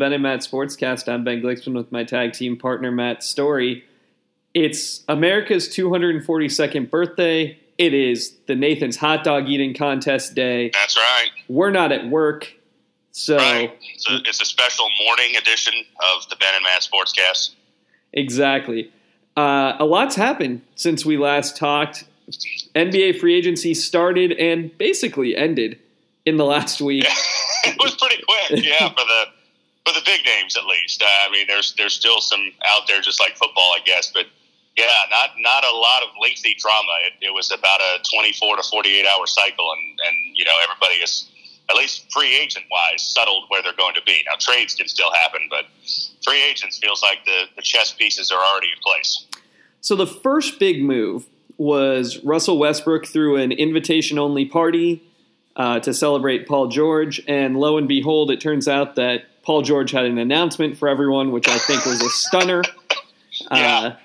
Ven and Matt Sportscast. I'm Ben Glicksman with my tag team partner, Matt Story. It's America's 242nd birthday. It is the Nathan's Hot Dog Eating Contest Day. That's right. We're not at work. So right. It's a special morning edition of the Ben and Matt Sportscast. Exactly. A lot's happened since we last talked. NBA free agency started and basically ended in the last week. It was pretty quick, yeah, for the big names at least. I mean, there's still some out there just like football, I guess, but yeah, not a lot of lengthy drama. It was about a 24 to 48 hour cycle, and you know, everybody is, at least free agent wise, settled where they're going to be. Now trades can still happen, but free agents feels like the chess pieces are already in place. So the first big move was Russell Westbrook threw an invitation-only party to celebrate Paul George, and lo and behold, it turns out that Paul George had an announcement for everyone, which I think was a stunner. Yeah.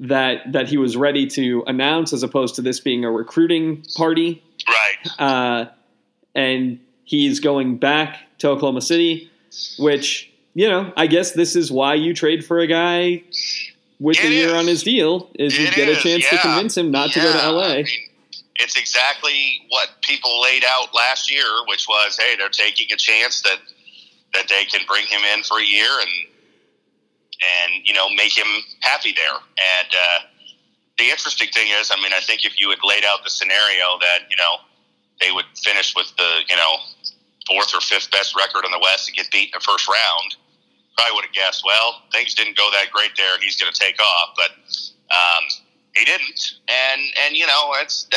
That he was ready to announce, as opposed to this being a recruiting party. Right. And he's going back to Oklahoma City, which, you know, I guess this is why you trade for a guy with a year on his deal, is you get a chance to convince him not to go to LA. I mean, it's exactly what people laid out last year, which was, hey, they're taking a chance that they can bring him in for a year and you know, make him happy there. And the interesting thing is, I mean, I think if you had laid out the scenario that, you know, they would finish with the, you know, 4th or 5th best record in the West and get beat in the first round, probably would have guessed, well, things didn't go that great there, he's going to take off, but he didn't. And you know, that's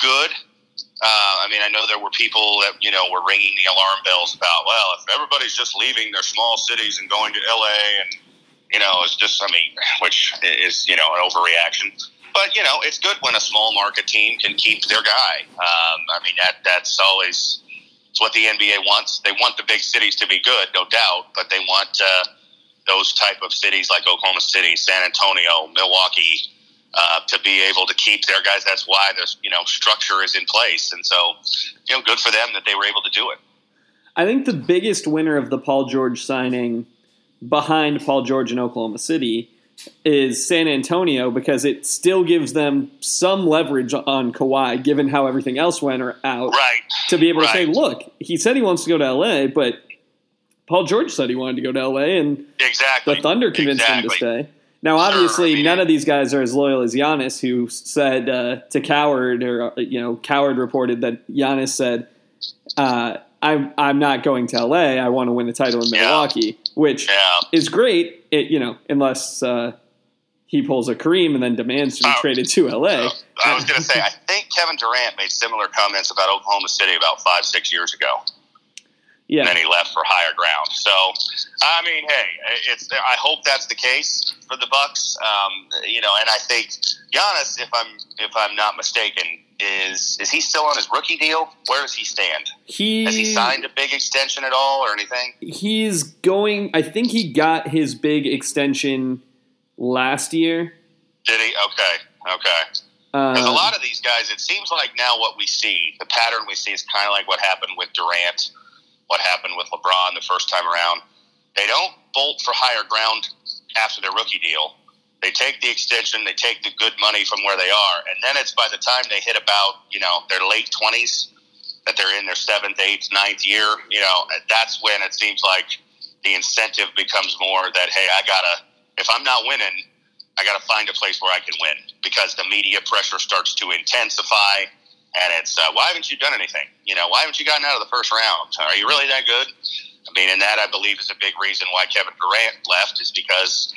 good. I mean, I know there were people that, you know, were ringing the alarm bells about, well, if everybody's just leaving their small cities and going to LA, and, you know, it's just, I mean, which is, you know, an overreaction. But, you know, it's good when a small market team can keep their guy. I mean, that's always... It's what the NBA wants. They want the big cities to be good, no doubt, but they want those type of cities like Oklahoma City, San Antonio, Milwaukee to be able to keep their guys. That's why there's, you know, structure is in place, and so, you know, good for them that they were able to do it. I think the biggest winner of the Paul George signing, behind Paul George in Oklahoma City, is San Antonio, because it still gives them some leverage on Kawhi, given how everything else went out. Right. To be able to say, look, he said he wants to go to LA, but Paul George said he wanted to go to LA, and the Thunder convinced him to stay. Now, obviously, none of these guys are as loyal as Giannis, who said to Coward, or, you know, Coward reported that Giannis said, I'm not going to LA. I want to win the title in Milwaukee, which is great, you know, unless he pulls a Kareem and then demands to be traded to LA. I was going to say, I think Kevin Durant made similar comments about Oklahoma City about 5-6 years ago. Yeah. And then he left for higher ground. So, I mean, hey, I hope that's the case for the Bucks. You know, and I think Giannis, if I'm not mistaken, is he still on his rookie deal? Where does he stand? Has he signed a big extension at all or anything? He's going. I think he got his big extension last year. Did he? Okay. Because a lot of these guys, it seems like now what we see, the pattern we see is kind of like what happened with Durant, what happened with LeBron the first time around. They don't bolt for higher ground after their rookie deal. They take the extension, they take the good money from where they are, and then it's by the time they hit about, you know, their late 20s, that they're in their 7th, 8th, 9th year, you know, that's when it seems like the incentive becomes more that, hey, if I'm not winning, I got to find a place where I can win, because the media pressure starts to intensify, and it's, why haven't you done anything? You know, why haven't you gotten out of the first round? Are you really that good? I mean, and that, I believe, is a big reason why Kevin Durant left, is because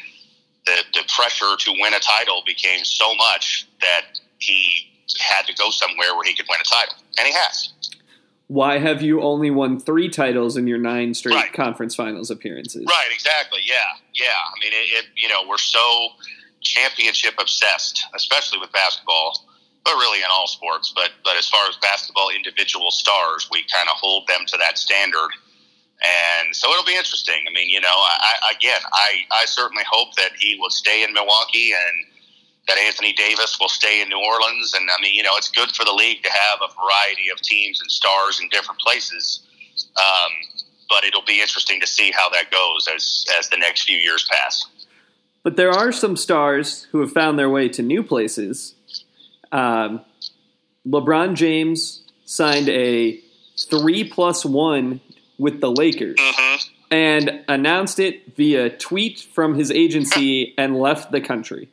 the pressure to win a title became so much that he had to go somewhere where he could win a title, and he has. Why have you only won 3 titles in your 9 straight conference finals appearances? Right, exactly, yeah. I mean, you know, we're so championship obsessed, especially with basketball, but really in all sports. But as far as basketball individual stars, we kind of hold them to that standard. And so it'll be interesting. I mean, you know, I certainly hope that he will stay in Milwaukee, and that Anthony Davis will stay in New Orleans. And, I mean, you know, it's good for the league to have a variety of teams and stars in different places. But but it'll be interesting to see how that goes as the next few years pass. But there are some stars who have found their way to new places. LeBron James signed a 3+1 with the Lakers and announced it via tweet from his agency and left the country.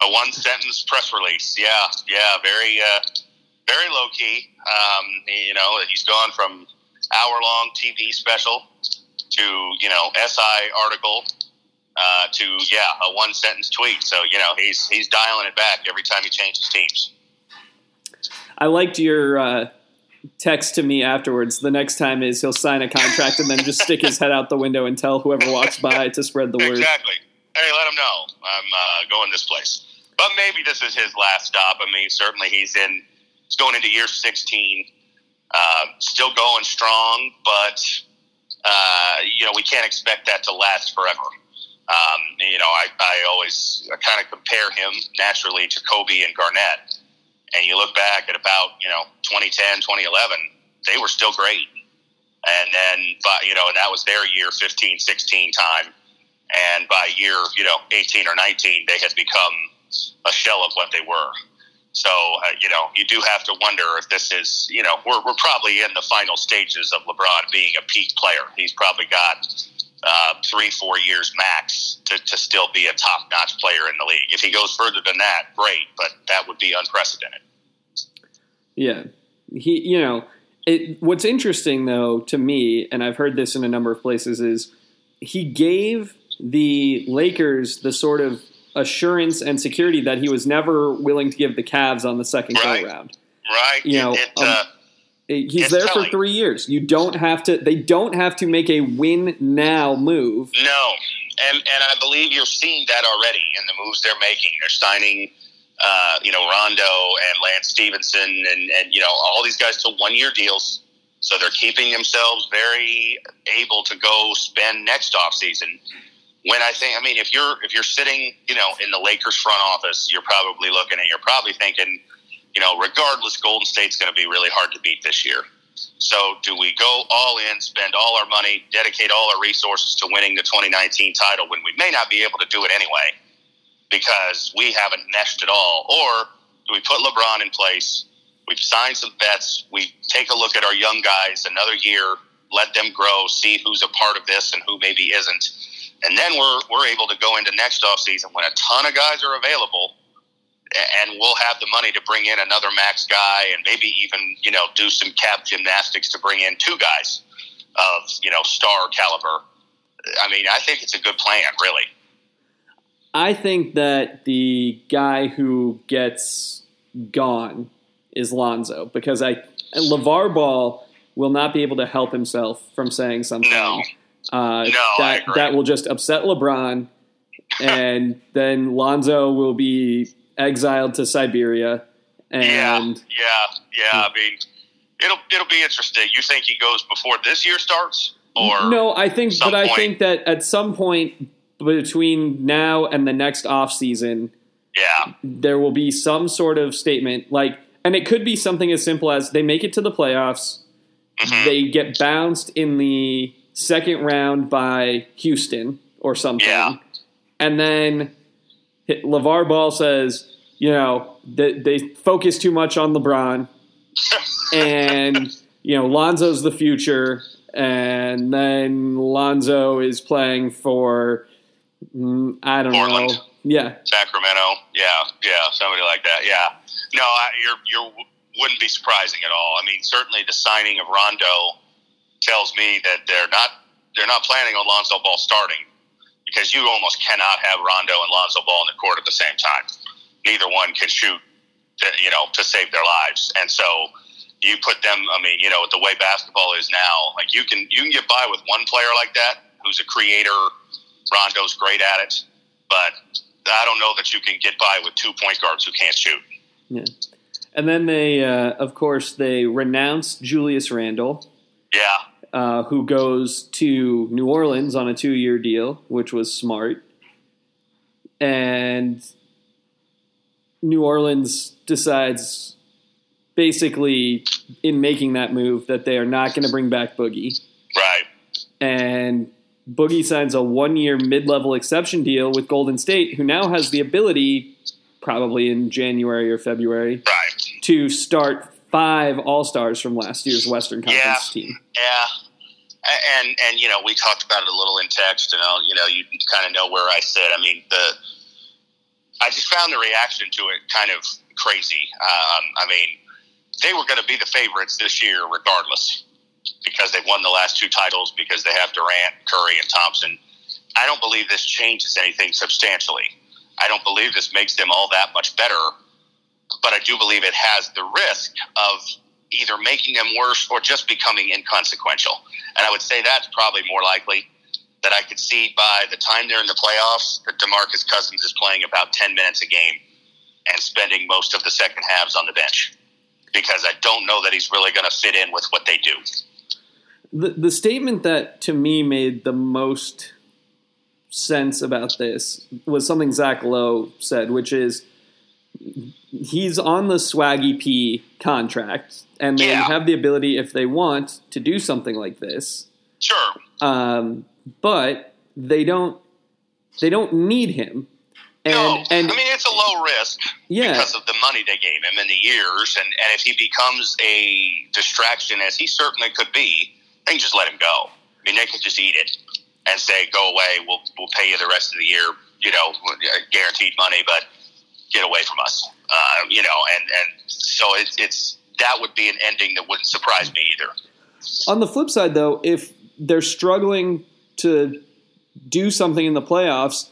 A one-sentence press release, very low-key. You know, he's gone from hour-long TV special to, you know, SI article to, a one-sentence tweet. So, you know, he's dialing it back every time he changes teams. I liked your text to me afterwards. The next time is he'll sign a contract and then just stick his head out the window and tell whoever walks by to spread the word. Exactly. Hey, let him know I'm going this place. But maybe this is his last stop. I mean, certainly he's going into year 16, still going strong, but, you know, we can't expect that to last forever. You know, I always kind of compare him naturally to Kobe and Garnett. And you look back at about, you know, 2010, 2011, they were still great. And then, you know, that was their year 15, 16 time. And by year, you know, 18 or 19, they had become a shell of what they were. So, you know, you do have to wonder if this is, you know, we're probably in the final stages of LeBron being a peak player. He's probably got 3-4 years max to still be a top-notch player in the league. If he goes further than that, great, but that would be unprecedented. Yeah. He, you know, what's interesting, though, to me, and I've heard this in a number of places, is he gave the Lakers the sort of assurance and security that he was never willing to give the Cavs on the second go-round. Right. You know, he's there for 3 years. You don't have to – they don't have to make a win-now move. No, and I believe you're seeing that already in the moves they're making. They're signing, you know, Rondo and Lance Stevenson and, you know, all these guys to one-year deals. So they're keeping themselves very able to go spend next offseason. When I think, I mean, if you're sitting, you know, in the Lakers front office, you're probably looking and you're probably thinking, you know, regardless, Golden State's going to be really hard to beat this year. So do we go all in, spend all our money, dedicate all our resources to winning the 2019 title when we may not be able to do it anyway because we haven't meshed at all? Or do we put LeBron in place? We've signed some vets. We take a look at our young guys another year, let them grow, see who's a part of this and who maybe isn't. And then we're able to go into next offseason when a ton of guys are available, and we'll have the money to bring in another max guy and maybe even, you know, do some cap gymnastics to bring in two guys of, you know, star caliber. I mean, I think it's a good plan, really. I think that the guy who gets gone is Lonzo because LeVar Ball will not be able to help himself from saying something. No. That will just upset LeBron, and then Lonzo will be exiled to Siberia. And I mean, it'll be interesting. You think he goes before this year starts, or no? I think that at some point between now and the next offseason, there will be some sort of statement. Like, and it could be something as simple as they make it to the playoffs, they get bounced in the second round by Houston or something. Yeah. And then LeVar Ball says, you know, they focus too much on LeBron and, you know, Lonzo's the future. And then Lonzo is playing for, I don't Portland. Know. Yeah. Sacramento. Yeah. Somebody like that. Yeah. No, you wouldn't be surprising at all. I mean, certainly the signing of Rondo tells me that they're not planning on Lonzo Ball starting, because you almost cannot have Rondo and Lonzo Ball in the court at the same time. Neither one can shoot, you know, to save their lives. And so you put them, I mean, you know, the way basketball is now, like you can get by with one player like that who's a creator. Rondo's great at it, but I don't know that you can get by with two point guards who can't shoot. Yeah. And then they, of course, they renounced Julius Randle. Yeah. Who goes to New Orleans on a 2-year deal, which was smart. And New Orleans decides basically in making that move that they are not going to bring back Boogie. Right. and Boogie signs a one-year mid-level exception deal with Golden State, who now has the ability, probably in January or February, to start 5 All-Stars from last year's Western Conference team. Yeah. And, you know, we talked about it a little in text, and I'll, you know, you kind of know where I sit. I mean, I just found the reaction to it kind of crazy. I mean, they were going to be the favorites this year regardless because they won the last 2 titles, because they have Durant, Curry, and Thompson. I don't believe this changes anything substantially. I don't believe this makes them all that much better, but I do believe it has the risk of either making them worse or just becoming inconsequential. And I would say that's probably more likely, that I could see by the time they're in the playoffs that DeMarcus Cousins is playing about 10 minutes a game and spending most of the second halves on the bench, because I don't know that he's really going to fit in with what they do. The statement that to me made the most sense about this was something Zach Lowe said, which is he's on the Swaggy P contract, and they have the ability, if they want, to do something like this. Sure. But they don't need him. And, no, and I mean, it's a low risk because of the money they gave him in the years, and if he becomes a distraction, as he certainly could be, they can just let him go. I mean, they could just eat it and say, go away, we'll pay you the rest of the year, you know, guaranteed money, but get away from us. You know, and so it's that would be an ending that wouldn't surprise me either. On the flip side, though, if they're struggling to do something in the playoffs,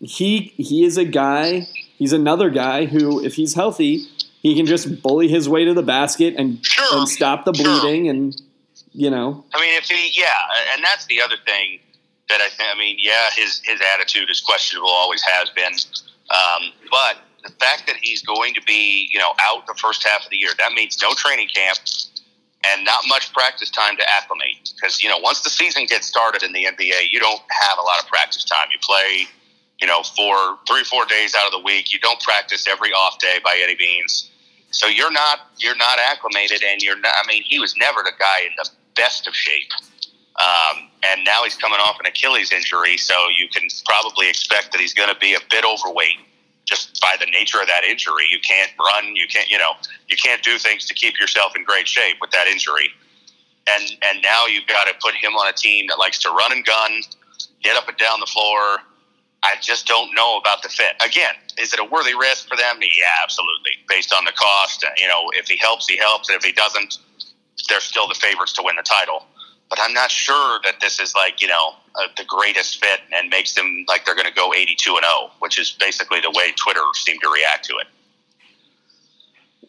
he is a guy, he's another guy who, if he's healthy, he can just bully his way to the basket and stop the bleeding and, you know. I mean, if he, and that's the other thing that I think, I mean, his attitude is questionable, always has been. But the fact that he's going to be, you know, out the first half of the year, that means no training camp and not much practice time to acclimate, because, you know, once the season gets started in the NBA, you don't have a lot of practice time. You play, you know, 3 or 4 days out of the week. You don't practice every off day by any means. So you're not acclimated, and you're not. I mean, he was never the guy in the best of shape, and now he's coming off an Achilles injury. So you can probably expect that he's going to be a bit overweight just by the nature of that injury. You can't run. You can't do things to keep yourself in great shape with that injury. And now you've got to put him on a team that likes to run and gun, get up and down the floor. I just don't know about the fit. Again, is it a worthy risk for them? Yeah, absolutely. Based on the cost, you know, if he helps, he helps. And if he doesn't, they're still the favorites to win the title. But I'm not sure that this is like, you know, the greatest fit and makes them like they're going to go 82-0, which is basically the way Twitter seemed to react to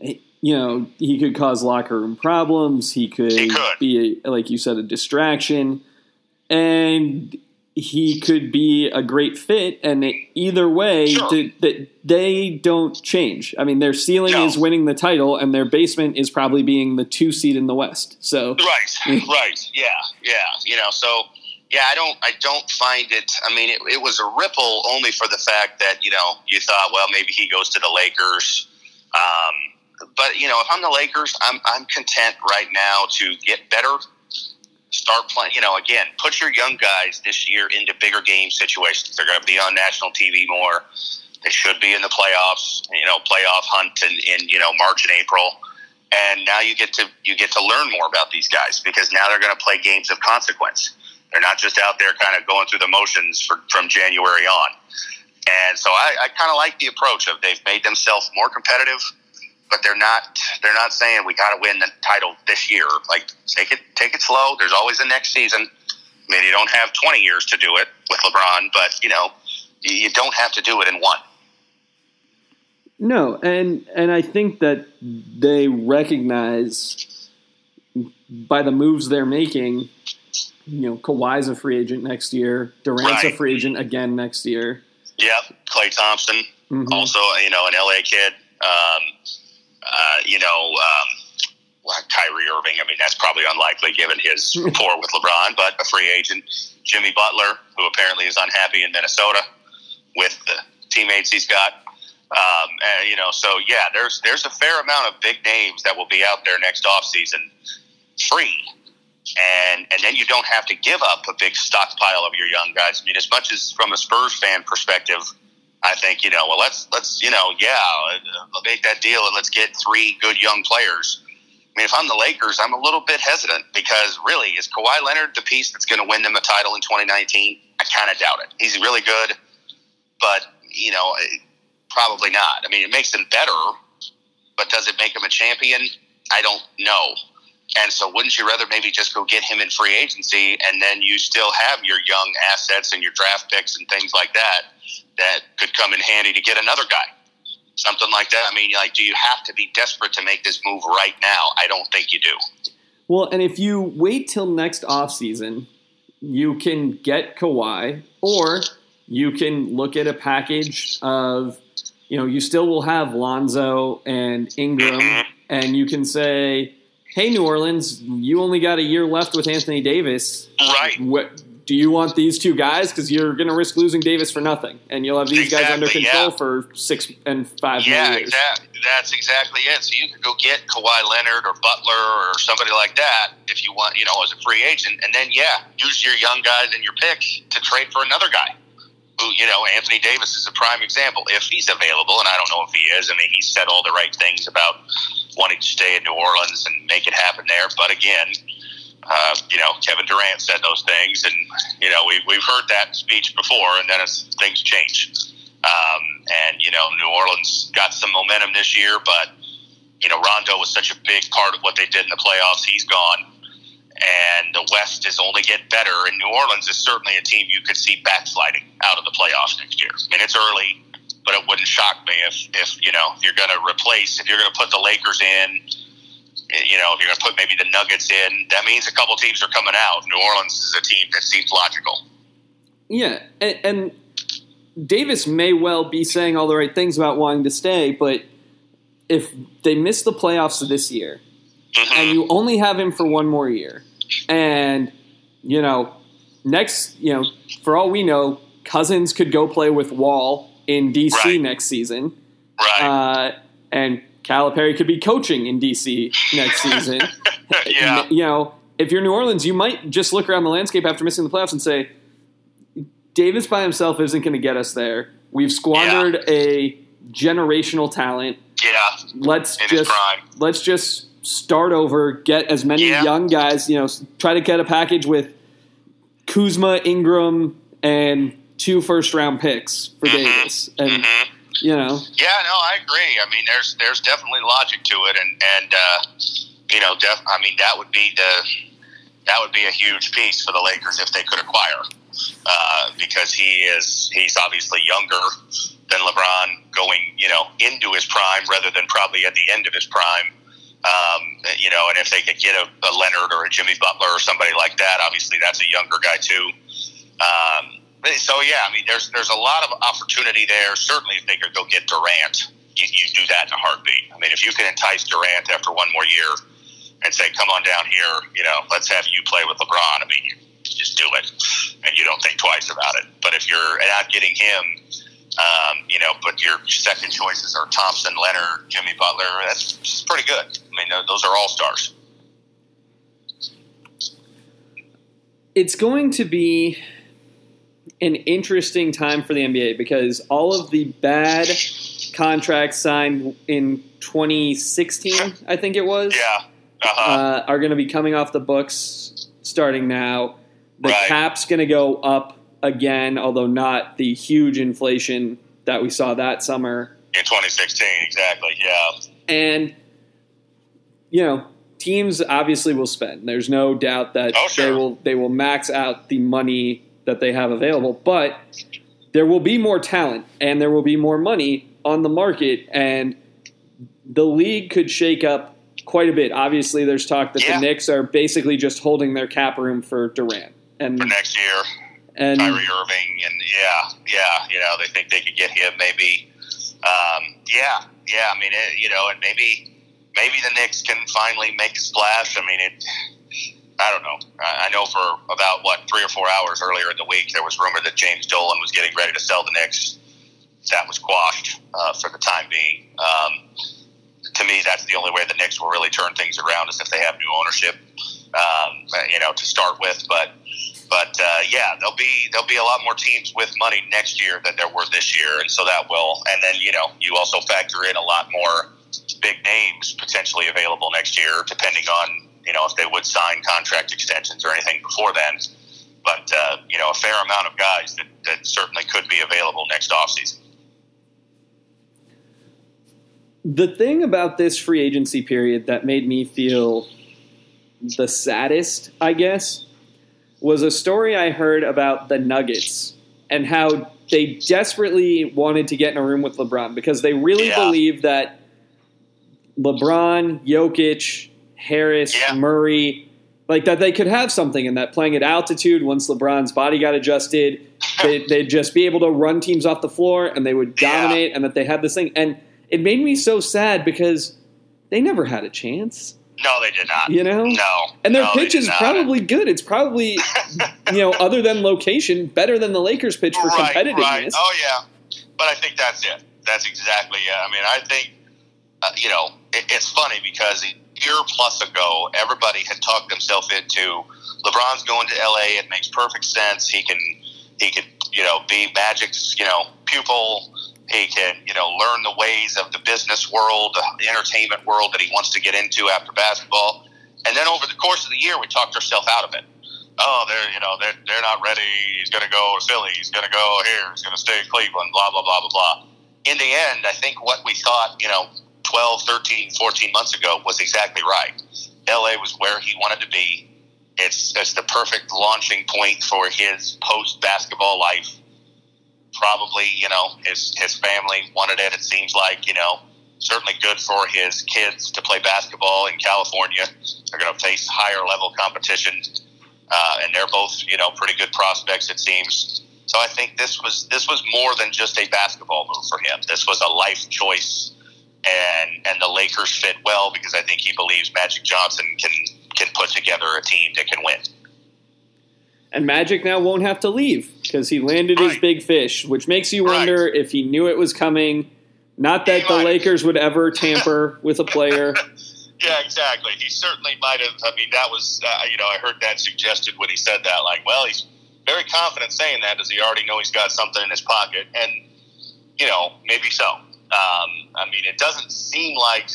it. You know, he could cause locker room problems. He could be, like you said, a distraction. And he could be a great fit, and either way, they don't change. I mean, their ceiling is winning the title, and their basement is probably being the 2 seed in the West. So you know, so I don't find it. I mean, it was a ripple only for the fact that, you know, you thought, well, maybe he goes to the Lakers. But you know, if I'm the Lakers, I'm content right now to get better. Start playing, you know, again, put your young guys this year into bigger game situations. They're going to be on national TV more. They should be in the playoffs, you know, playoff hunt in you know, March and April. And now you get to learn more about these guys, because now they're going to play games of consequence. They're not just out there kind of going through the motions from January on. And so I kind of like the approach of they've made themselves more competitive, but they're not saying we got to win the title this year. Like, take it slow. There's always the next season. I mean, you don't have 20 years to do it with LeBron, but, you know, you don't have to do it in one. No, and I think that they recognize by the moves they're making, you know, Kawhi's a free agent next year. Durant's a free agent again next year. Yep, Klay Thompson, also, you know, an LA kid. You know, Kyrie Irving, I mean, that's probably unlikely given his rapport with LeBron, but a free agent. Jimmy Butler, who apparently is unhappy in Minnesota with the teammates he's got. And, you know, so, yeah, there's a fair amount of big names that will be out there next offseason free And then you don't have to give up a big stockpile of your young guys. I mean, as much as from a Spurs fan perspective, I think, well, let's make that deal and let's get three good young players. I mean, if I'm the Lakers, I'm a little bit hesitant because really, is Kawhi Leonard the piece that's going to win them the title in 2019? I kind of doubt it. He's really good, but, probably not. I mean, it makes him better, but does it make him a champion? I don't know. And so wouldn't you rather maybe just go get him in free agency and then you still have your young assets and your draft picks and things like that that could come in handy to get another guy? Something like that. I mean, do you have to be desperate to make this move right now? I don't think you do. Well, and if you wait till next offseason, you can get Kawhi, or you can look at a package of, you still will have Lonzo and Ingram, and you can say, hey, New Orleans, you only got a year left with Anthony Davis. Right. Do you want these two guys? Because you're going to risk losing Davis for nothing, and you'll have these guys under control for 6 and 5 years. Yeah, that's exactly it. So you could go get Kawhi Leonard or Butler or somebody like that if you want, as a free agent. And then, use your young guys and your picks to trade for another guy. Anthony Davis is a prime example. If he's available, and I don't know if he is, I mean, he said all the right things about wanting to stay in New Orleans and make it happen there. But again, Kevin Durant said those things, and, we've heard that speech before, and then things change. New Orleans got some momentum this year, but, Rondo was such a big part of what they did in the playoffs. He's gone. And the West is only getting better, and New Orleans is certainly a team you could see backsliding out of the playoffs next year. I mean, it's early, but it wouldn't shock me if you're going to replace, if you're going to put the Lakers in, if you're going to put maybe the Nuggets in, that means a couple teams are coming out. New Orleans is a team that seems logical. Yeah, and Davis may well be saying all the right things about wanting to stay, but if they miss the playoffs this year, and you only have him for one more year, and, next, for all we know, Cousins could go play with Wall in D.C. next season. Right. And Calipari could be coaching in D.C. next season. Yeah. If you're New Orleans, you might just look around the landscape after missing the playoffs and say, Davis by himself isn't going to get us there. We've squandered a generational talent. Yeah. Let's just start over, get as many young guys, try to get a package with Kuzma, Ingram, and 2 first-round picks for Davis. And, Yeah, no, I agree. I mean, there's definitely logic to it. And that would be a huge piece for the Lakers if they could acquire, because he's obviously younger than LeBron going, into his prime rather than probably at the end of his prime. And if they could get a Leonard or a Jimmy Butler or somebody like that, obviously that's a younger guy too. There's a lot of opportunity there. Certainly if they could go get Durant, you do that in a heartbeat. I mean, if you can entice Durant after one more year and say, come on down here, let's have you play with LeBron. I mean, you just do it and you don't think twice about it. But if you're not getting him, but your second choices are Thompson, Leonard, Jimmy Butler. That's pretty good. I mean, those are all stars. It's going to be an interesting time for the NBA because all of the bad contracts signed in 2016, I think it was, are going to be coming off the books starting now. The cap's going to go up again, although not the huge inflation that we saw that summer. In 2016, exactly, yeah. And, teams obviously will spend. There's no doubt that they will max out the money that they have available. But there will be more talent, and there will be more money on the market, and the league could shake up quite a bit. Obviously, there's talk that the Knicks are basically just holding their cap room for Durant. And for next year. And Kyrie Irving, and they think they could get him maybe. I mean, and maybe the Knicks can finally make a splash. I mean, I don't know. I know for about, 3 or 4 hours earlier in the week, there was rumor that James Dolan was getting ready to sell the Knicks. That was quashed for the time being. To me, that's the only way the Knicks will really turn things around is if they have new ownership. to start with. But there'll be a lot more teams with money next year than there were this year, and so that will. And then you also factor in a lot more big names potentially available next year, depending on if they would sign contract extensions or anything before then. But a fair amount of guys that certainly could be available next offseason. The thing about this free agency period that made me feel the saddest, I guess, was a story I heard about the Nuggets and how they desperately wanted to get in a room with LeBron because they really believed that LeBron, Jokic, Harris, Murray, like that they could have something, and that playing at altitude, once LeBron's body got adjusted, they'd just be able to run teams off the floor and they would dominate, and that they had this thing. And it made me so sad because they never had a chance. No, they did not. No. And their pitch is probably good. It's probably, other than location, better than the Lakers' pitch for competitiveness. Right. Oh, yeah. But I think that's it. That's exactly it. I mean, I think, it's funny because a year plus ago, everybody had talked themselves into LeBron's going to L.A. It makes perfect sense. He could, be Magic's, pupil. He can, learn the ways of the business world, the entertainment world that he wants to get into after basketball. And then over the course of the year, we talked ourselves out of it. Oh, they're not ready. He's going to go to Philly. He's going to go here. He's going to stay in Cleveland, blah, blah, blah, blah, blah. In the end, I think what we thought, 12, 13, 14 months ago was exactly right. L.A. was where he wanted to be. It's the perfect launching point for his post-basketball life. Probably, his family wanted it. It seems like, certainly good for his kids to play basketball in California. They're going to face higher level competition, and they're both, pretty good prospects, it seems. So I think this was more than just a basketball move for him. This was a life choice, and the Lakers fit well because I think he believes Magic Johnson can put together a team that can win. And Magic now won't have to leave because he landed his big fish, which makes you wonder if he knew it was coming. Not that the Lakers would ever tamper with a player. Yeah, exactly. He certainly might have. I mean, that was, I heard that suggested when he said that. Like, well, he's very confident saying that. Does he already know he's got something in his pocket? And, maybe so. It doesn't seem like,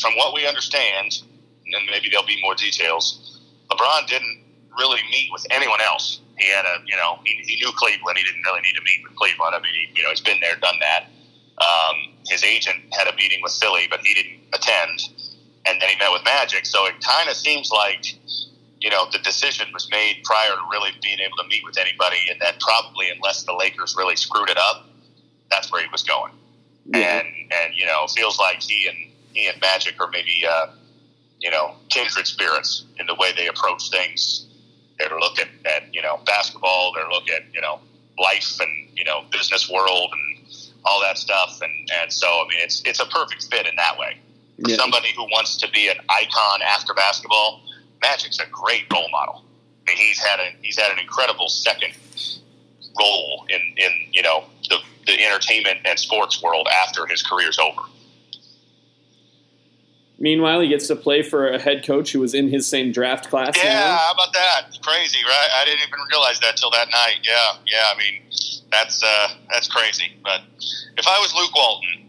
from what we understand, and maybe there'll be more details, LeBron didn't really meet with anyone else. He had he knew Cleveland. He didn't really need to meet with Cleveland. I mean, he's been there, done that. His agent had a meeting with Philly, but he didn't attend. And then he met with Magic. So it kind of seems like, the decision was made prior to really being able to meet with anybody. And then probably unless the Lakers really screwed it up, that's where he was going. Yeah. And it feels like he and Magic are maybe, kindred spirits in the way they approach things. They're looking at, basketball. They're looking at, life and, business world and all that stuff. And so, it's a perfect fit in that way. For somebody who wants to be an icon after basketball, Magic's a great role model. I mean, he's had an incredible second role in the entertainment and sports world after his career's over. Meanwhile, he gets to play for a head coach who was in his same draft class. Yeah, how about that? It's crazy, right? I didn't even realize that till that night. Yeah. That's crazy. But if I was Luke Walton,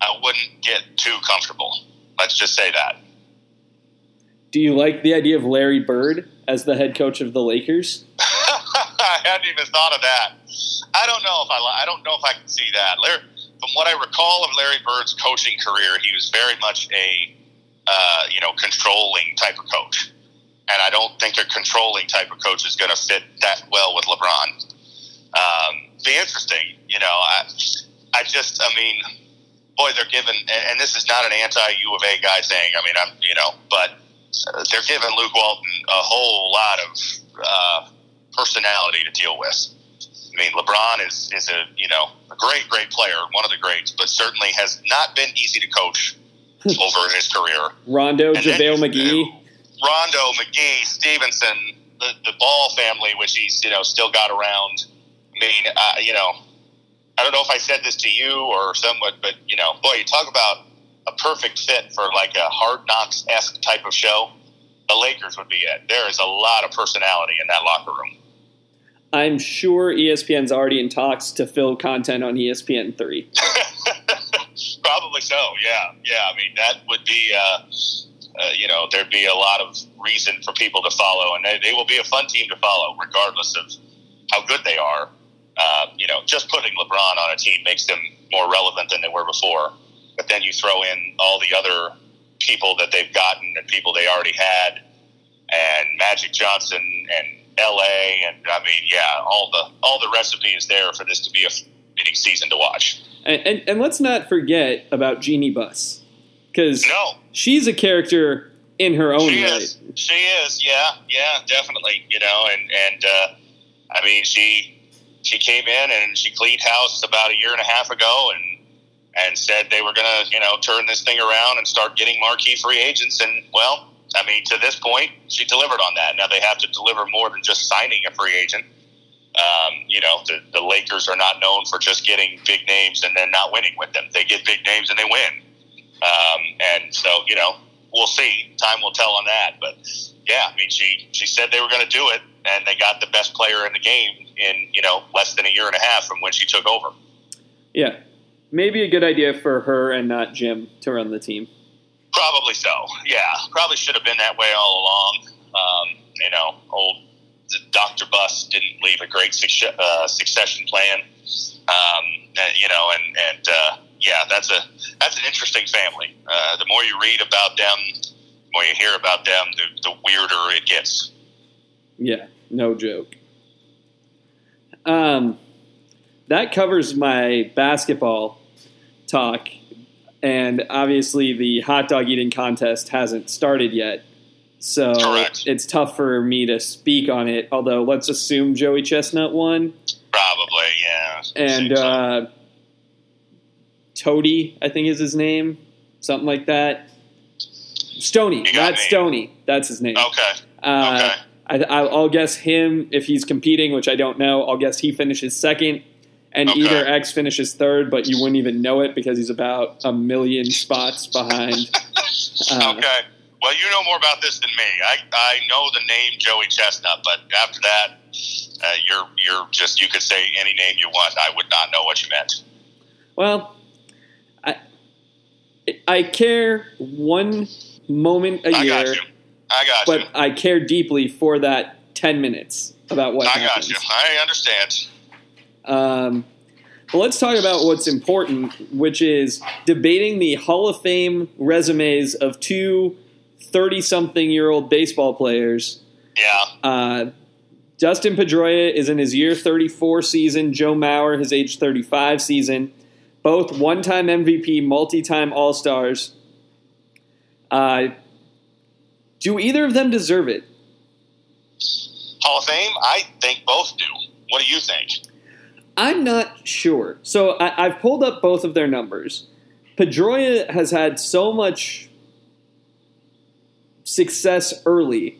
I wouldn't get too comfortable. Let's just say that. Do you like the idea of Larry Bird as the head coach of the Lakers? I hadn't even thought of that. I don't know if I can see that. From what I recall of Larry Bird's coaching career, he was very much a controlling type of coach, and I don't think a controlling type of coach is going to fit that well with LeBron. Be interesting, they're given, and this is not an anti-U of A guy thing. But they're giving Luke Walton a whole lot of personality to deal with. LeBron is a a great player, one of the greats, but certainly has not been easy to coach over his career. Rondo, McGee, Stevenson, the Ball family, which he's still got around. I don't know if I said this to you or someone, but you talk about a perfect fit for like a Hard Knocks-esque type of show. the Lakers would be at. There is a lot of personality in that locker room. I'm sure ESPN's already in talks to fill content on ESPN 3. Probably so, yeah. Yeah, I mean, that would be, there'd be a lot of reason for people to follow, and they will be a fun team to follow regardless of how good they are. Just putting LeBron on a team makes them more relevant than they were before. But then you throw in all the other people that they've gotten and people they already had, and Magic Johnson and LA, and I mean, yeah, all the recipe is there for this to be a fitting season to watch. And let's not forget about Jeannie Buss, because she's a character in her own right. She is, yeah, definitely. She came in and she cleaned house about a year and a half ago, and said they were going to, turn this thing around and start getting marquee free agents. And, to this point, she delivered on that. Now they have to deliver more than just signing a free agent. The Lakers are not known for just getting big names and then not winning with them. They get big names and they win. We'll see. Time will tell on that. But, yeah, she said they were going to do it, and they got the best player in the game in, less than a year and a half from when she took over. Yeah. Maybe a good idea for her and not Jim to run the team. Probably so, yeah. Probably should have been that way all along. Old Dr. Buss didn't leave a great succession plan. That's an interesting family. The more you read about them, the more you hear about them, the weirder it gets. Yeah, no joke. That covers my basketball talk, and obviously the hot dog eating contest hasn't started yet, so it's tough for me to speak on it, although let's assume Joey Chestnut won. Probably, yeah. And Toady, I think is his name, something like that. Stoney, not Stoney, that's his name. Okay. I'll guess him, if he's competing, which I don't know, I'll guess he finishes second. And either X finishes third, but you wouldn't even know it because he's about a million spots behind. Okay. Well, you know more about this than me. I know the name Joey Chestnut, but after that, you could say any name you want. I would not know what you meant. Well, I care one moment a year. I got you. But I care deeply for that 10 minutes about what happens. I got you. I understand. But let's talk about what's important, which is debating the Hall of Fame resumes of two 30-something-year-old baseball players. Yeah. Dustin Pedroia is in his year 34 season. Joe Mauer, his age 35 season. Both one-time MVP, multi-time All-Stars. Do either of them deserve it? Hall of Fame? I think both do. What do you think? I'm not sure. So I've pulled up both of their numbers. Pedroia has had so much success early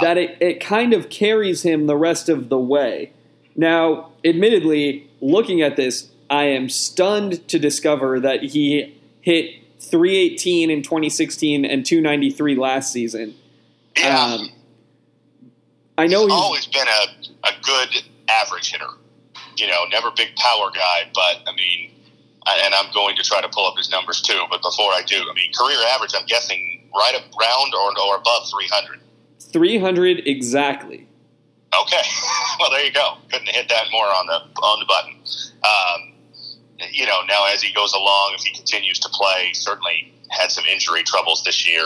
that it kind of carries him the rest of the way. Now, admittedly, looking at this, I am stunned to discover that he hit .318 in 2016 and .293 last season. Yeah. I know he's always been a good average hitter. Never a big power guy, but, and I'm going to try to pull up his numbers too, but before I do, career average, I'm guessing right around or above 300. 300 exactly. Okay. Well, there you go. Couldn't have hit that more on the button. Now as he goes along, if he continues to play, certainly had some injury troubles this year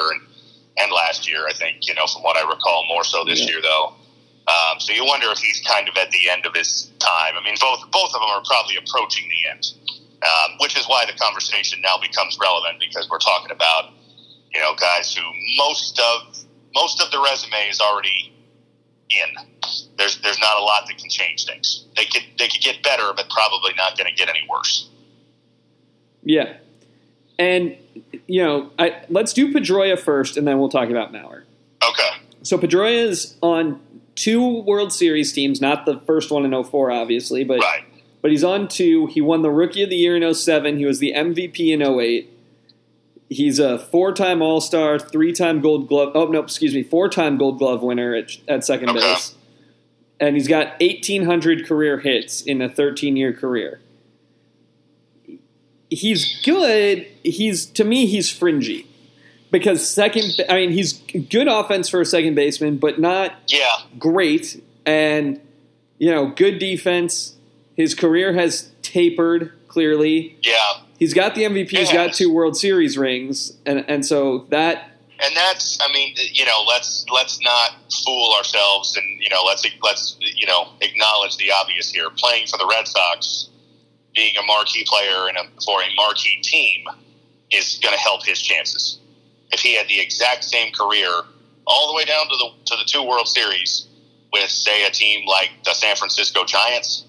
and last year, I think, from what I recall, more so this year, though. So you wonder if he's kind of at the end of his time. Both of them are probably approaching the end, which is why the conversation now becomes relevant, because we're talking about, guys who most of the resume is already in. There's not a lot that can change things. They could get better, but probably not going to get any worse. Yeah, and let's do Pedroia first, and then we'll talk about Mauer. Okay. So Pedroia is on two World Series teams, not the first one in 2004, obviously, but but he's on two. He won the Rookie of the Year in 2007. He was the MVP in 2008. He's a four-time All-Star, three-time Gold Glove. Oh, no, excuse me, four-time Gold Glove winner at second base. And he's got 1,800 career hits in a 13-year career. He's good. To me, he's fringy. Because he's good offense for a second baseman, but not great. And, good defense. His career has tapered, clearly. Yeah. He's got the MVP. He's got 2 World Series rings. And so that... And that's, let's not fool ourselves and, let's acknowledge the obvious here. Playing for the Red Sox, being a marquee player for a marquee team is going to help his chances. If he had the exact same career all the way down to the 2 World Series with, say, a team like the San Francisco Giants,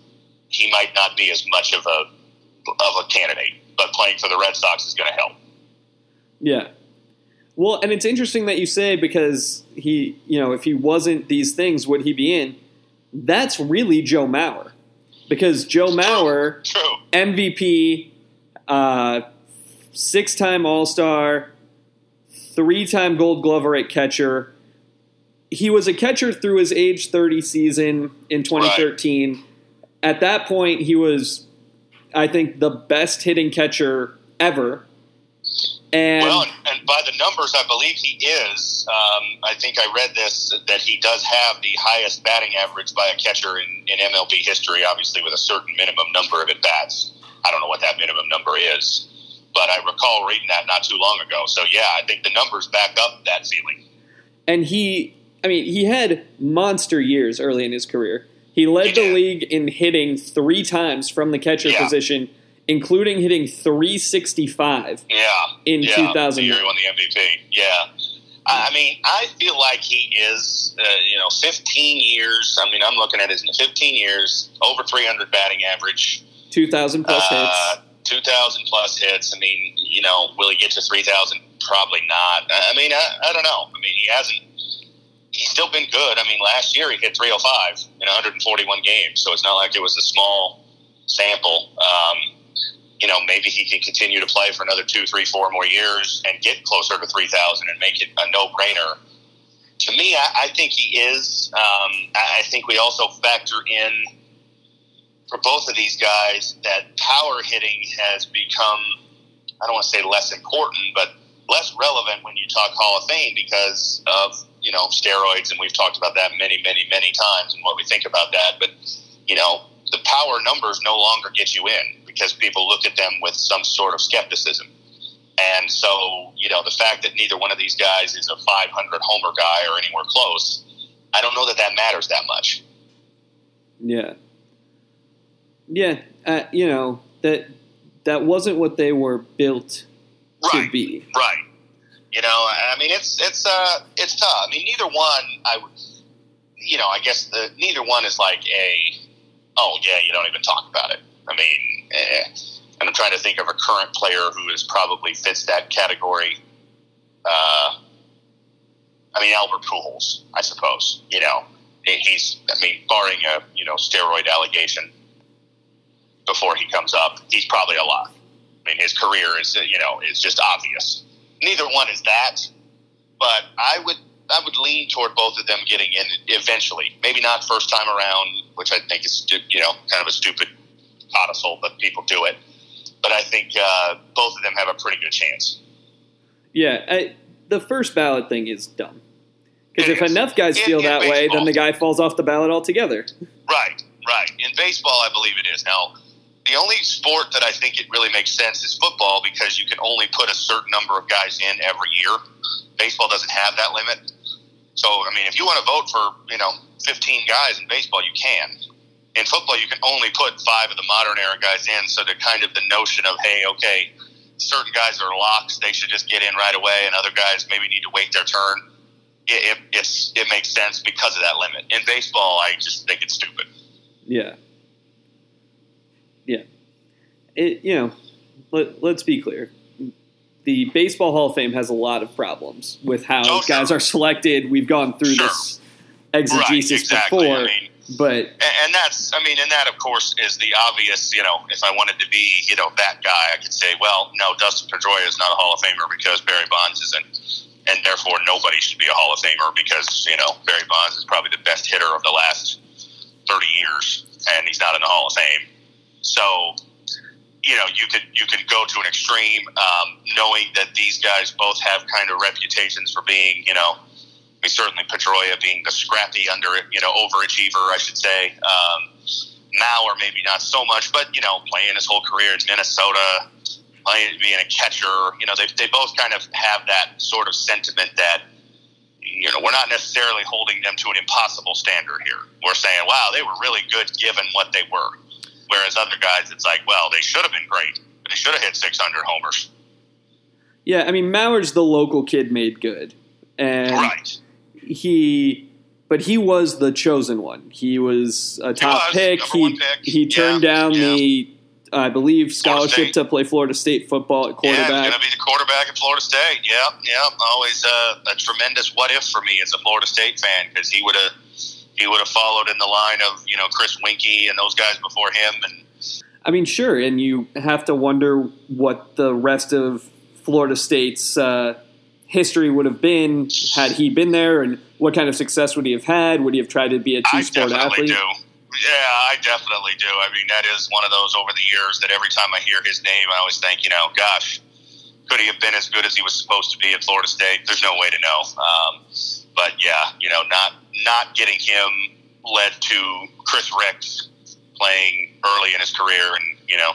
he might not be as much of a candidate, but playing for the Red Sox is going to help. Yeah. Well, and it's interesting that you say, because he, if he wasn't these things, would he be in? That's really Joe Mauer, because Joe Mauer, True. MVP, 6-time All-Star, 3-time Gold Glover at catcher. He was a catcher through his age 30 season in 2013. Right. At that point, he was, I think, the best hitting catcher ever. And by the numbers, I believe he is. I think I read this, that he does have the highest batting average by a catcher in MLB history, obviously with a certain minimum number of at-bats. I don't know what that minimum number is, but I recall reading that not too long ago. So, yeah, I think the numbers back up that feeling. And he had monster years early in his career. He led the league in hitting 3 times from the catcher position, including hitting 365 in 2000. The year he won the MVP. Yeah. I feel like he is, 15 years. I'm looking at his 15 years, over 300 batting average. 2,000 plus hits. 2,000 plus hits. Will he get to 3,000? Probably not. I don't know. He hasn't. He's still been good. Last year he hit 305 in 141 games, so it's not like it was a small sample. Maybe he can continue to play for another 2, 3, 4 more years and get closer to 3,000 and make it a no-brainer. To me, I think he is. I think we also factor in for both of these guys that power hitting has become, I don't want to say less important, but less relevant when you talk Hall of Fame because of, steroids, and we've talked about that many, many, many times and what we think about that. But, the power numbers no longer get you in because people look at them with some sort of skepticism. And so, the fact that neither one of these guys is a 500 homer guy or anywhere close, I don't know that matters that much. Yeah. Yeah. That wasn't what they were built to be. Right. It's tough. Neither one, I guess neither one is like you don't even talk about it. And I'm trying to think of a current player who is probably fits that category. Albert Pujols, I suppose, he's, barring a, steroid allegation before he comes up, he's probably alive. His career is, is just obvious. Neither one is that, but I would lean toward both of them getting in eventually. Maybe not first time around, which I think is kind of a stupid codicil, but people do it. But I think both of them have a pretty good chance. Yeah, the first ballot thing is dumb because if enough guys feel that way, then the guy falls off the ballot altogether. Right. In baseball, I believe it is now. The only sport that I think it really makes sense is football because you can only put a certain number of guys in every year. Baseball doesn't have that limit. So, if you want to vote for, 15 guys in baseball, you can. In football, you can only put 5 of the modern era guys in. So they're kind of the notion of, hey, okay, certain guys are locks. They should just get in right away. And other guys maybe need to wait their turn. It makes sense because of that limit. In baseball, I just think it's stupid. Yeah. Yeah. Let's be clear. The Baseball Hall of Fame has a lot of problems with how guys are selected. We've gone through this exegesis before. But and that's, I mean, and that of course is the obvious. You know, if I wanted to be, you know, that guy, I could say, well, no, Dustin Pedroia is not a Hall of Famer because Barry Bonds isn't, and therefore nobody should be a Hall of Famer because, you know, Barry Bonds is probably the best hitter of the last 30 years, and he's not in the Hall of Fame. So, you know, you could go to an extreme, knowing that these guys both have kind of reputations for being, you know. I mean, certainly Pedroia being the scrappy overachiever, I should say. Mauer maybe not so much, but, you know, playing his whole career in Minnesota, being a catcher, you know, they both kind of have that sort of sentiment that, you know, we're not necessarily holding them to an impossible standard here. We're saying, wow, they were really good given what they were. Whereas other guys, it's like, well, they should have been great. They should have hit 600 homers. Yeah, I mean, Mauer's the local kid made good. And right. But he was the chosen one. He was a top pick. He turned down the, I believe, scholarship to play Florida State football at quarterback. Yeah, he's going to be the quarterback at Florida State. Yeah. Always a tremendous what if for me as a Florida State fan, because he would have followed in the line of, you know, Chris Weinke and those guys before him. And I mean, sure, and you have to wonder what the rest of Florida State's history would have been had he been there, and what kind of success would he have had? Would he have tried to be a two-sport athlete? I definitely do. I mean, that is one of those over the years that every time I hear his name, I always think, you know, gosh, could he have been as good as he was supposed to be at Florida State? There's no way to know. But yeah, you know, not getting him led to Chris Rix playing early in his career, and, you know,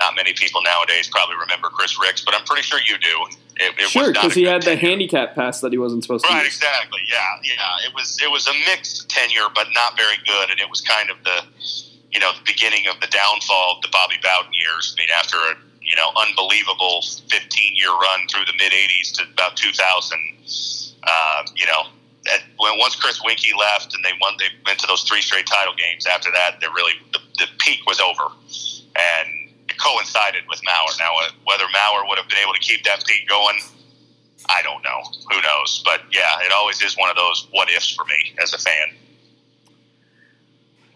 not many people nowadays probably remember Chris Rix, but I'm pretty sure you do. It sure, because he had the handicap pass that he wasn't supposed to use. Right, exactly, yeah. It was a mixed tenure, but not very good, and it was kind of the, you know, the beginning of the downfall of the Bobby Bowden years. I mean, after a, you know, unbelievable 15-year run through the mid-'80s to about 2000, you know, once Chris Weinke left and they went to those three straight title games after that, the peak was over, and coincided with Mauer. Now, whether Mauer would have been able to keep that peak going, I don't know. Who knows? But yeah, it always is one of those what ifs for me as a fan.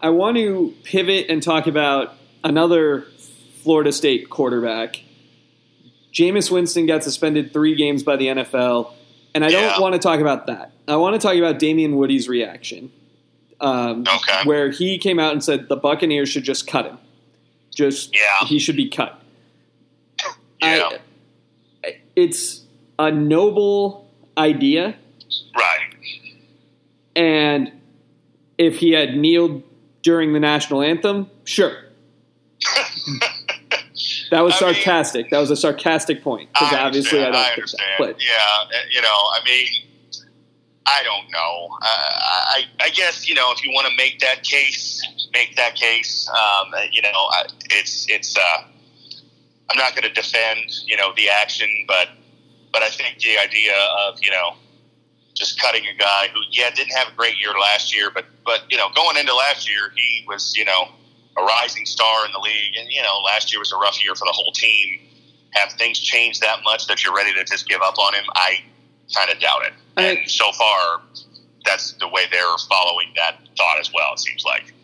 I want to pivot and talk about another Florida State quarterback. Jameis Winston got suspended 3 games by the NFL, and I don't want to talk about that. I want to talk about Damian Woody's reaction, where he came out and said the Buccaneers should just cut him. He should be cut. Yeah. It's a noble idea. Right. And if he had kneeled during the national anthem, sure. That was sarcastic. That was a sarcastic point. Because obviously I understand. But, yeah, you know, I mean, I don't know. I guess, you know, if you want to make that case. You know, it's. I'm not going to defend, you know, the action, but I think the idea of, you know, just cutting a guy who didn't have a great year last year, but you know, going into last year he was, you know, a rising star in the league, and you know, last year was a rough year for the whole team. Have things changed that much that you're ready to just give up on him? I kind of doubt it. And so far, that's the way they're following that thought as well, it seems like.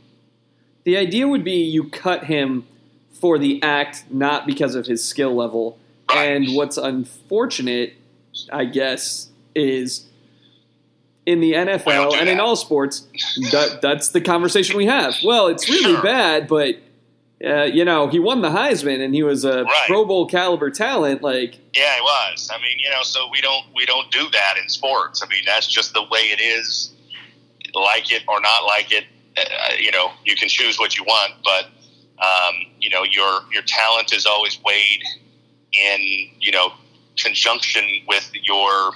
The idea would be you cut him for the act, not because of his skill level. Right. And what's unfortunate, I guess, is in the NFL and in all sports, that's the conversation we have. Well, it's really bad, but, you know, he won the Heisman and he was a Pro Bowl caliber talent. Like, yeah, he was. I mean, you know, so we don't do that in sports. I mean, that's just the way it is. Like it or not like it, you know, you can choose what you want, but you know, your talent is always weighed in, you know, conjunction with your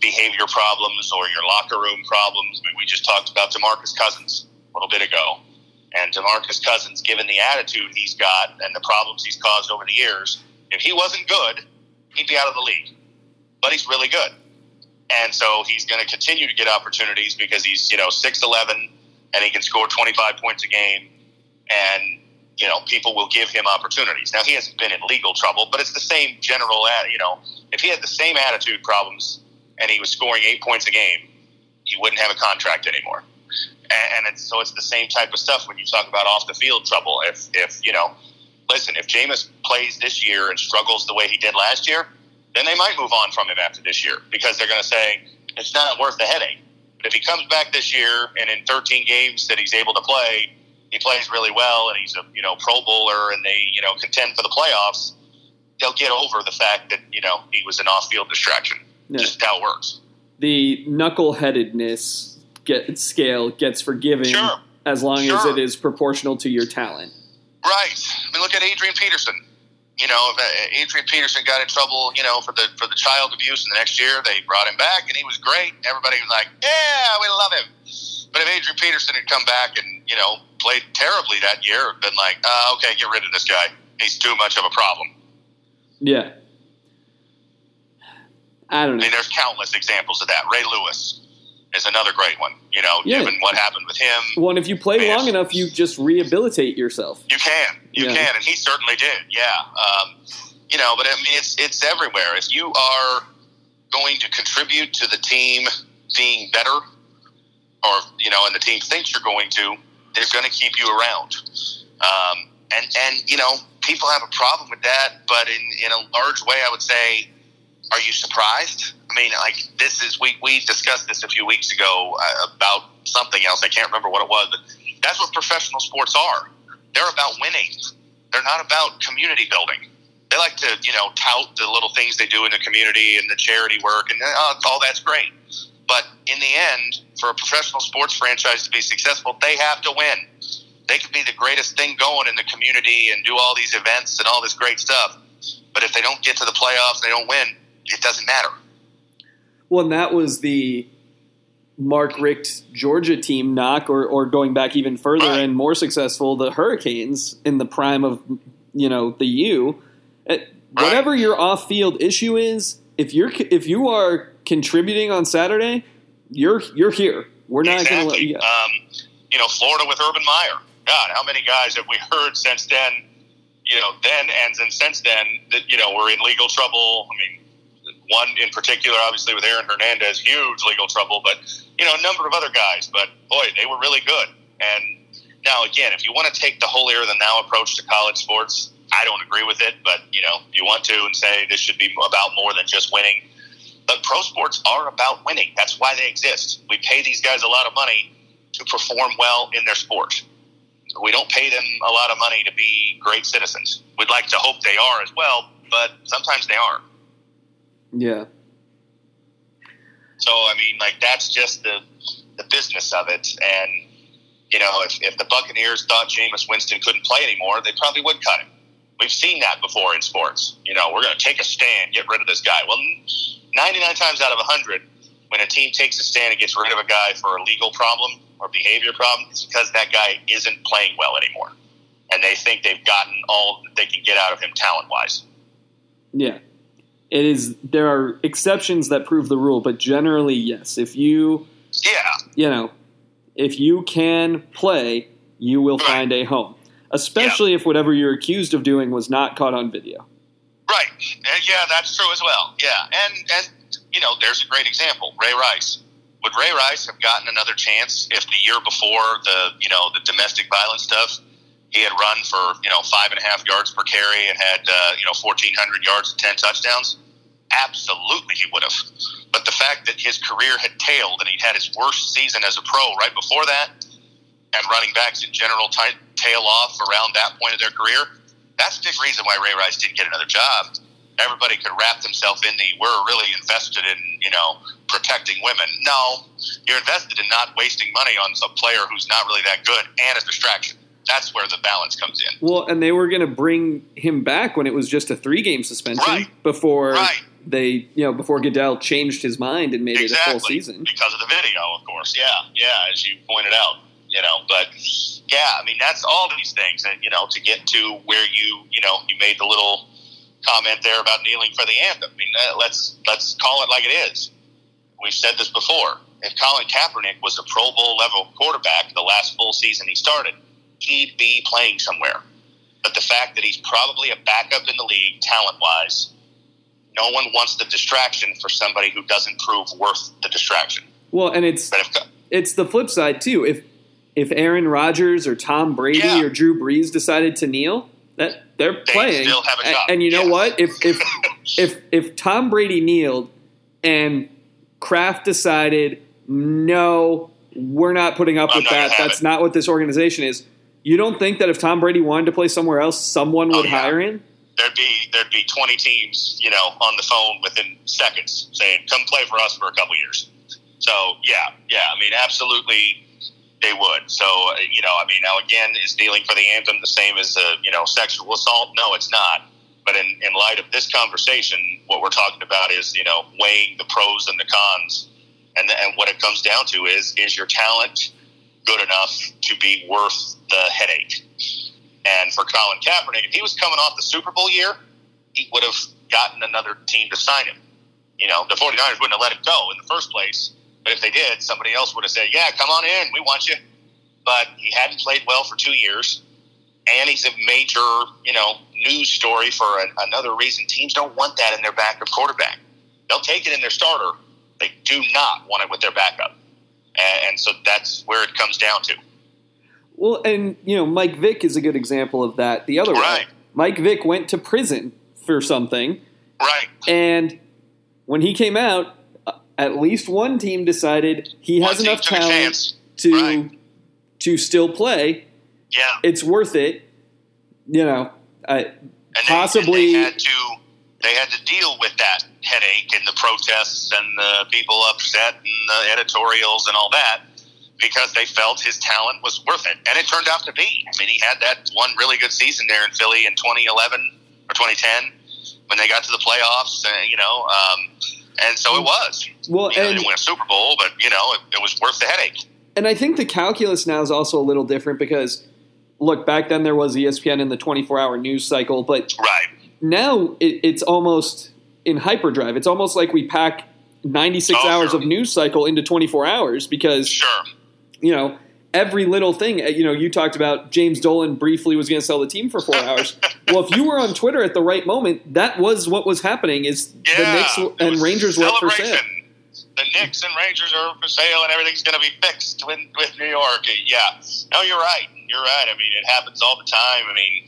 behavior problems or your locker room problems. I mean, we just talked about DeMarcus Cousins a little bit ago. And DeMarcus Cousins, given the attitude he's got and the problems he's caused over the years, if he wasn't good, he'd be out of the league. But he's really good. And so he's going to continue to get opportunities because he's, you know, 6'11", and he can score 25 points a game, and, you know, people will give him opportunities. Now, he hasn't been in legal trouble, but it's the same general, you know, if he had the same attitude problems and he was scoring 8 points a game, he wouldn't have a contract anymore. And it's, so it's the same type of stuff when you talk about off the field trouble. If you know, listen, if Jameis plays this year and struggles the way he did last year, then they might move on from him after this year because they're going to say it's not worth the headache. But if he comes back this year and in 13 games that he's able to play, he plays really well and he's a Pro Bowler and they contend for the playoffs, they'll get over the fact that he was an off-field distraction. Yeah. Just how it works. The knuckleheadedness scale gets forgiven as long as it is proportional to your talent. Right. I mean, look at Adrian Peterson. If Adrian Peterson got in trouble, for the child abuse, and the next year they brought him back, and he was great. Everybody was like, "Yeah, we love him." But if Adrian Peterson had come back and played terribly that year, it'd been like, "Okay, get rid of this guy. He's too much of a problem." Yeah. I don't know. I mean, there's countless examples of that. Ray Lewis is another great one, given what happened with him. Well, and if you play long enough, you just rehabilitate yourself. You can, and he certainly did, but I mean, it's everywhere. If you are going to contribute to the team being better, or, and the team thinks you're going to, they're going to keep you around. People have a problem with that, but in a large way, I would say, are you surprised? I mean, we discussed this a few weeks ago about something else. I can't remember what it was, but that's what professional sports are. They're about winning. They're not about community building. They like to, tout the little things they do in the community and the charity work, and all that's great. But in the end, for a professional sports franchise to be successful, they have to win. They could be the greatest thing going in the community and do all these events and all this great stuff. But if they don't get to the playoffs, they don't win, it doesn't matter. Well, and that was the Mark Richt Georgia team knock, or going back even further and more successful, the Hurricanes in the prime of, the U. Whatever your off-field issue is, if you are contributing on Saturday, you're here. We're not going to let you go. Florida with Urban Meyer. God, how many guys have we heard since then? Since then that we're in legal trouble. I mean, one in particular, obviously, with Aaron Hernandez, huge legal trouble, but, a number of other guys. But, boy, they were really good. And now, again, if you want to take the holier-than-thou approach to college sports, I don't agree with it. But, if you want to and say this should be about more than just winning. But pro sports are about winning. That's why they exist. We pay these guys a lot of money to perform well in their sport. We don't pay them a lot of money to be great citizens. We'd like to hope they are as well, but sometimes they aren't. Yeah. So, I mean, that's just the business of it. And, if the Buccaneers thought Jameis Winston couldn't play anymore, they probably would cut him. We've seen that before in sports. We're going to take a stand, get rid of this guy. Well, 99 times out of 100, when a team takes a stand and gets rid of a guy for a legal problem or behavior problem, it's because that guy isn't playing well anymore. And they think they've gotten all that they can get out of him talent-wise. Yeah. There are exceptions that prove the rule, but generally, yes. If you can play, you will find a home, especially if whatever you're accused of doing was not caught on video. Right. Yeah, that's true as well. Yeah. And there's a great example. Ray Rice. Would Ray Rice have gotten another chance if the year before the domestic violence stuff, he had run for 5.5 yards per carry and had 1,400 yards and 10 touchdowns? Absolutely, he would have. But the fact that his career had tailed and he'd had his worst season as a pro right before that, and running backs in general tail off around that point of their career, that's a big reason why Ray Rice didn't get another job. Everybody could wrap themselves in we're really invested in protecting women. No, you're invested in not wasting money on a player who's not really that good and a distraction. That's where the balance comes in. Well, and they were going to bring him back when it was just a 3-game suspension before they, before Goodell changed his mind and made it a full season. Because of the video, of course. Yeah, as you pointed out, But, yeah, I mean, that's all these things. And, to get to where you made the little comment there about kneeling for the anthem. I mean, let's call it like it is. We've said this before. If Colin Kaepernick was a Pro Bowl-level quarterback the last full season he started, he'd be playing somewhere. But the fact that he's probably a backup in the league, talent-wise, no one wants the distraction for somebody who doesn't prove worth the distraction. Well, and it's it's the flip side too. If Aaron Rodgers or Tom Brady or Drew Brees decided to kneel, that they're playing. They still have a job. And you know what? If Tom Brady kneeled and Kraft decided, no, we're not putting up with that. That's not what this organization is. You don't think that if Tom Brady wanted to play somewhere else, someone would hire him? There'd be 20 teams, on the phone within seconds saying, "Come play for us for a couple years." So I mean, absolutely, they would. So I mean, now again, is kneeling for the anthem the same as sexual assault? No, it's not. But in light of this conversation, what we're talking about is weighing the pros and the cons, and what it comes down to is your talent good enough to be worth the headache? And for Colin Kaepernick, if he was coming off the Super Bowl year, he would have gotten another team to sign him. The 49ers wouldn't have let him go in the first place. But if they did, somebody else would have said, yeah, come on in, we want you. But he hadn't played well for 2 years. And he's a major, news story for another reason. Teams don't want that in their backup quarterback. They'll take it in their starter. They do not want it with their backup. And so that's where it comes down to. Well, and, Mike Vick is a good example of that the other way. Mike Vick went to prison for something. Right. And when he came out, at least one team decided he has enough talent to still play. Yeah. It's worth it. They had to deal with that headache and the protests and the people upset and the editorials and all that, because they felt his talent was worth it. And it turned out to be. I mean, he had that one really good season there in Philly in 2011 or 2010 when they got to the playoffs, and so it was. Well, they didn't win a Super Bowl, but, it was worth the headache. And I think the calculus now is also a little different because, look, back then there was ESPN in the 24-hour news cycle, but now it's almost in hyperdrive. It's almost like we pack 96 hours of news cycle into 24 hours because every little thing, you talked about James Dolan briefly was going to sell the team for 4 hours. Well, if you were on Twitter at the right moment, that was what was happening is the Knicks and Rangers were up for sale. The Knicks and Rangers are up for sale and everything's going to be fixed with New York. Yeah. No, you're right. You're right. I mean, it happens all the time. I mean,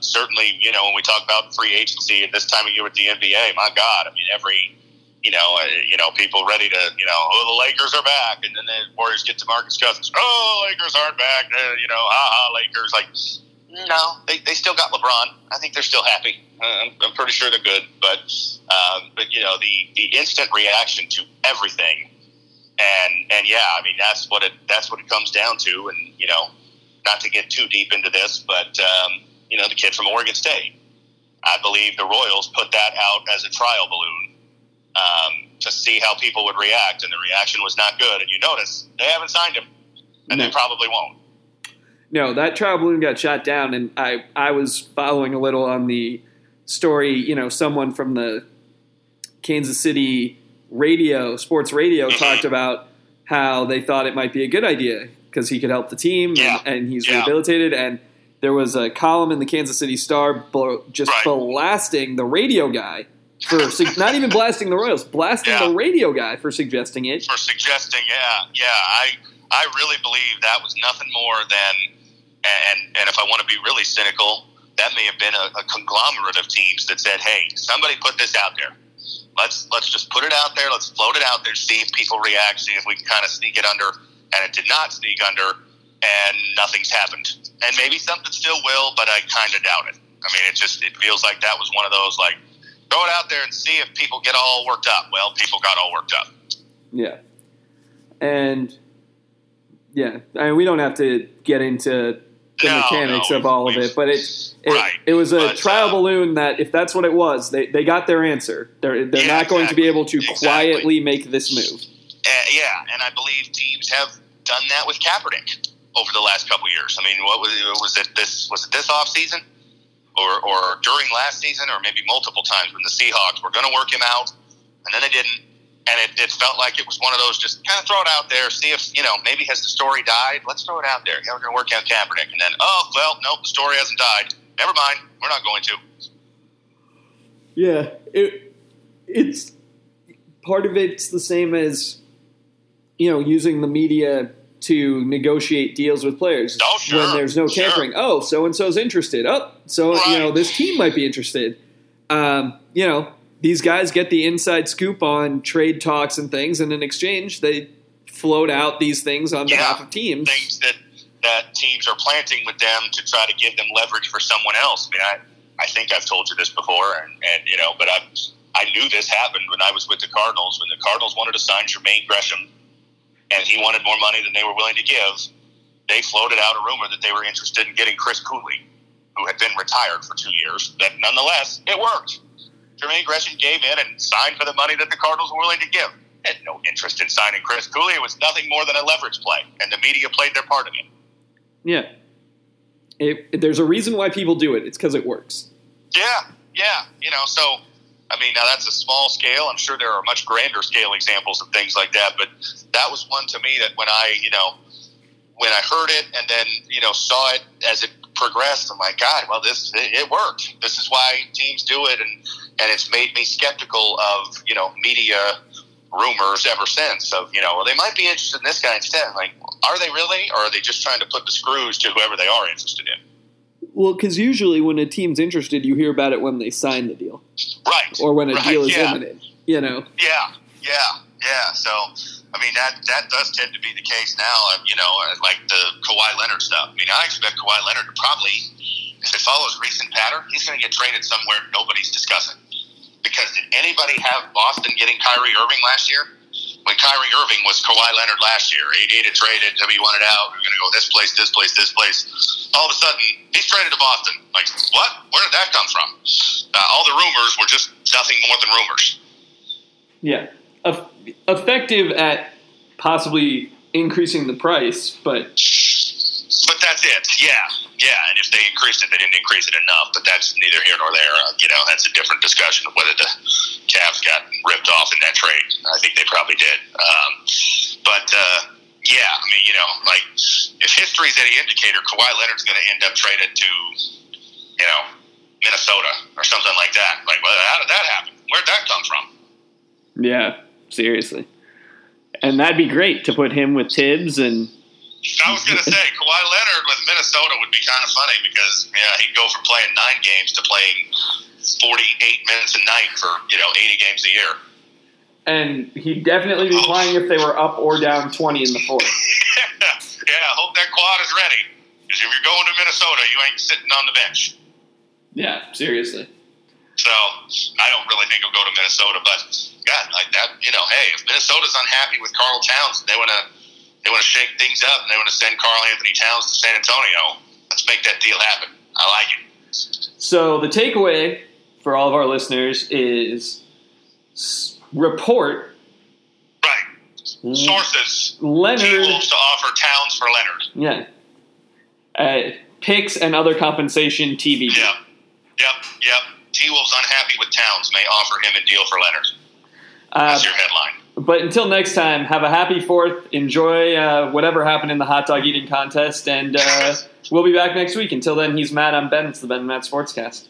certainly, when we talk about free agency at this time of year with the NBA, my God, I mean, every people ready to, the Lakers are back, and then the Warriors get DeMarcus Cousins. Oh, Lakers aren't back. Lakers. Like, no, they still got LeBron. I think they're still happy. I'm pretty sure they're good. But the instant reaction to everything, and I mean, that's what it comes down to. And not to get too deep into this, but the kid from Oregon State, I believe the Royals put that out as a trial balloon. To see how people would react, and the reaction was not good. And you notice they haven't signed him, and they probably won't. No, that trial balloon got shot down, and I was following a little on the story. Someone from the Kansas City sports radio talked about how they thought it might be a good idea because he could help the team, and he's rehabilitated. And there was a column in the Kansas City Star just blasting the radio guy. For not even blasting the Royals, blasting the radio guy for suggesting it. For suggesting, I really believe that was nothing more than, and if I want to be really cynical, that may have been a conglomerate of teams that said, "Hey, somebody put this out there. Let's just put it out there. Let's float it out there. See if people react. See if we can kind of sneak it under." And it did not sneak under, and nothing's happened. And maybe something still will, but I kind of doubt it. I mean, it feels like that was one of those . Throw it out there and see if people get all worked up. Well, people got all worked up. Yeah. And, I mean, we don't have to get into the mechanics of all of it. But it was a trial balloon that, if that's what it was, they got their answer. They're not going to be able to quietly make this move. And I believe teams have done that with Kaepernick over the last couple of years. I mean, what was it this offseason? Or during last season, or maybe multiple times when the Seahawks were going to work him out, and then they didn't. And it felt like it was one of those, just kind of throw it out there, see if, maybe has the story died? Let's throw it out there. Yeah, we're going to work out Kaepernick. And then, nope, the story hasn't died. Never mind, we're not going to. Yeah, it's part of it's the same as you know, using the media to negotiate deals with players when there's no tampering. Oh, so-and-so's interested. Oh, so, you know, this team might be interested. You know, these guys get the inside scoop on trade talks and things, and in exchange they float out these things on behalf of teams. Things that teams are planting with them to try to give them leverage for someone else. I mean, I think I've told you this before, and you know, but I knew this happened when I was with the Cardinals. When the Cardinals wanted to sign Jermaine Gresham, and he wanted more money than they were willing to give, they floated out a rumor that they were interested in getting Chris Cooley, who had been retired for 2 years. But nonetheless, it worked. Jermaine Gresham gave in and signed for the money that the Cardinals were willing to give. They had no interest in signing Chris Cooley. It was nothing more than a leverage play, and the media played their part in it. Yeah. There's a reason why people do it. It's because it works. Yeah. You know, so, I mean, now that's a small scale. I'm sure there are much grander scale examples of things like that, but that was one to me that when I heard it and then, you know, saw it as it progressed, I'm like, God, well, it worked. This is why teams do it, and it's made me skeptical of, you know, media rumors ever since of, you know, well, they might be interested in this guy instead. Like, are they really, or are they just trying to put the screws to whoever they are interested in? Well, because usually when a team's interested, you hear about it when they sign the deal. Right. Or when a deal is imminent, you know. Yeah. So, I mean, that does tend to be the case now, you know, like the Kawhi Leonard stuff. I mean, I expect Kawhi Leonard to probably, if it follows recent pattern, he's going to get traded somewhere nobody's discussing. Because did anybody have Boston getting Kyrie Irving last year? When Kyrie Irving was Kawhi Leonard last year, AD had traded, W wanted out, we're going to go this place. All of a sudden, he's traded to Boston. Like, what? Where did that come from? All the rumors were just nothing more than rumors. Yeah. Effective at possibly increasing the price, But that's it, yeah. And if they increased it, they didn't increase it enough, but that's neither here nor there. You know, that's a different discussion of whether the Cavs got ripped off in that trade. I think they probably did. I mean, you know, like, if history's any indicator, Kawhi Leonard's going to end up traded to, you know, Minnesota or something like that. Like, well, how did that happen? Where'd that come from? Yeah, seriously. And that'd be great to put him with Tibbs and... I was going to say, Kawhi Leonard with Minnesota would be kind of funny because, yeah, he'd go from playing 9 games to playing 48 minutes a night for, you know, 80 games a year. And he'd definitely be playing if they were up or down 20 in the fourth. Yeah, hope that quad is ready. Because if you're going to Minnesota, you ain't sitting on the bench. Yeah, seriously. So, I don't really think he'll go to Minnesota, but, God, like that, you know, hey, if Minnesota's unhappy with Karl Towns, they want to shake things up, and they want to send Karl Anthony Towns to San Antonio. Let's make that deal happen. I like it. So the takeaway for all of our listeners is report. Right. Sources. Leonard. T-Wolves to offer Towns for Leonard. Yeah. Picks and other compensation TBD. Yep. T-Wolves unhappy with Towns may offer him a deal for Leonard. That's your headline. But until next time, have a happy 4th. Enjoy whatever happened in the hot dog eating contest, and we'll be back next week. Until then, he's Matt. I'm Ben. It's the Ben and Matt Sportscast.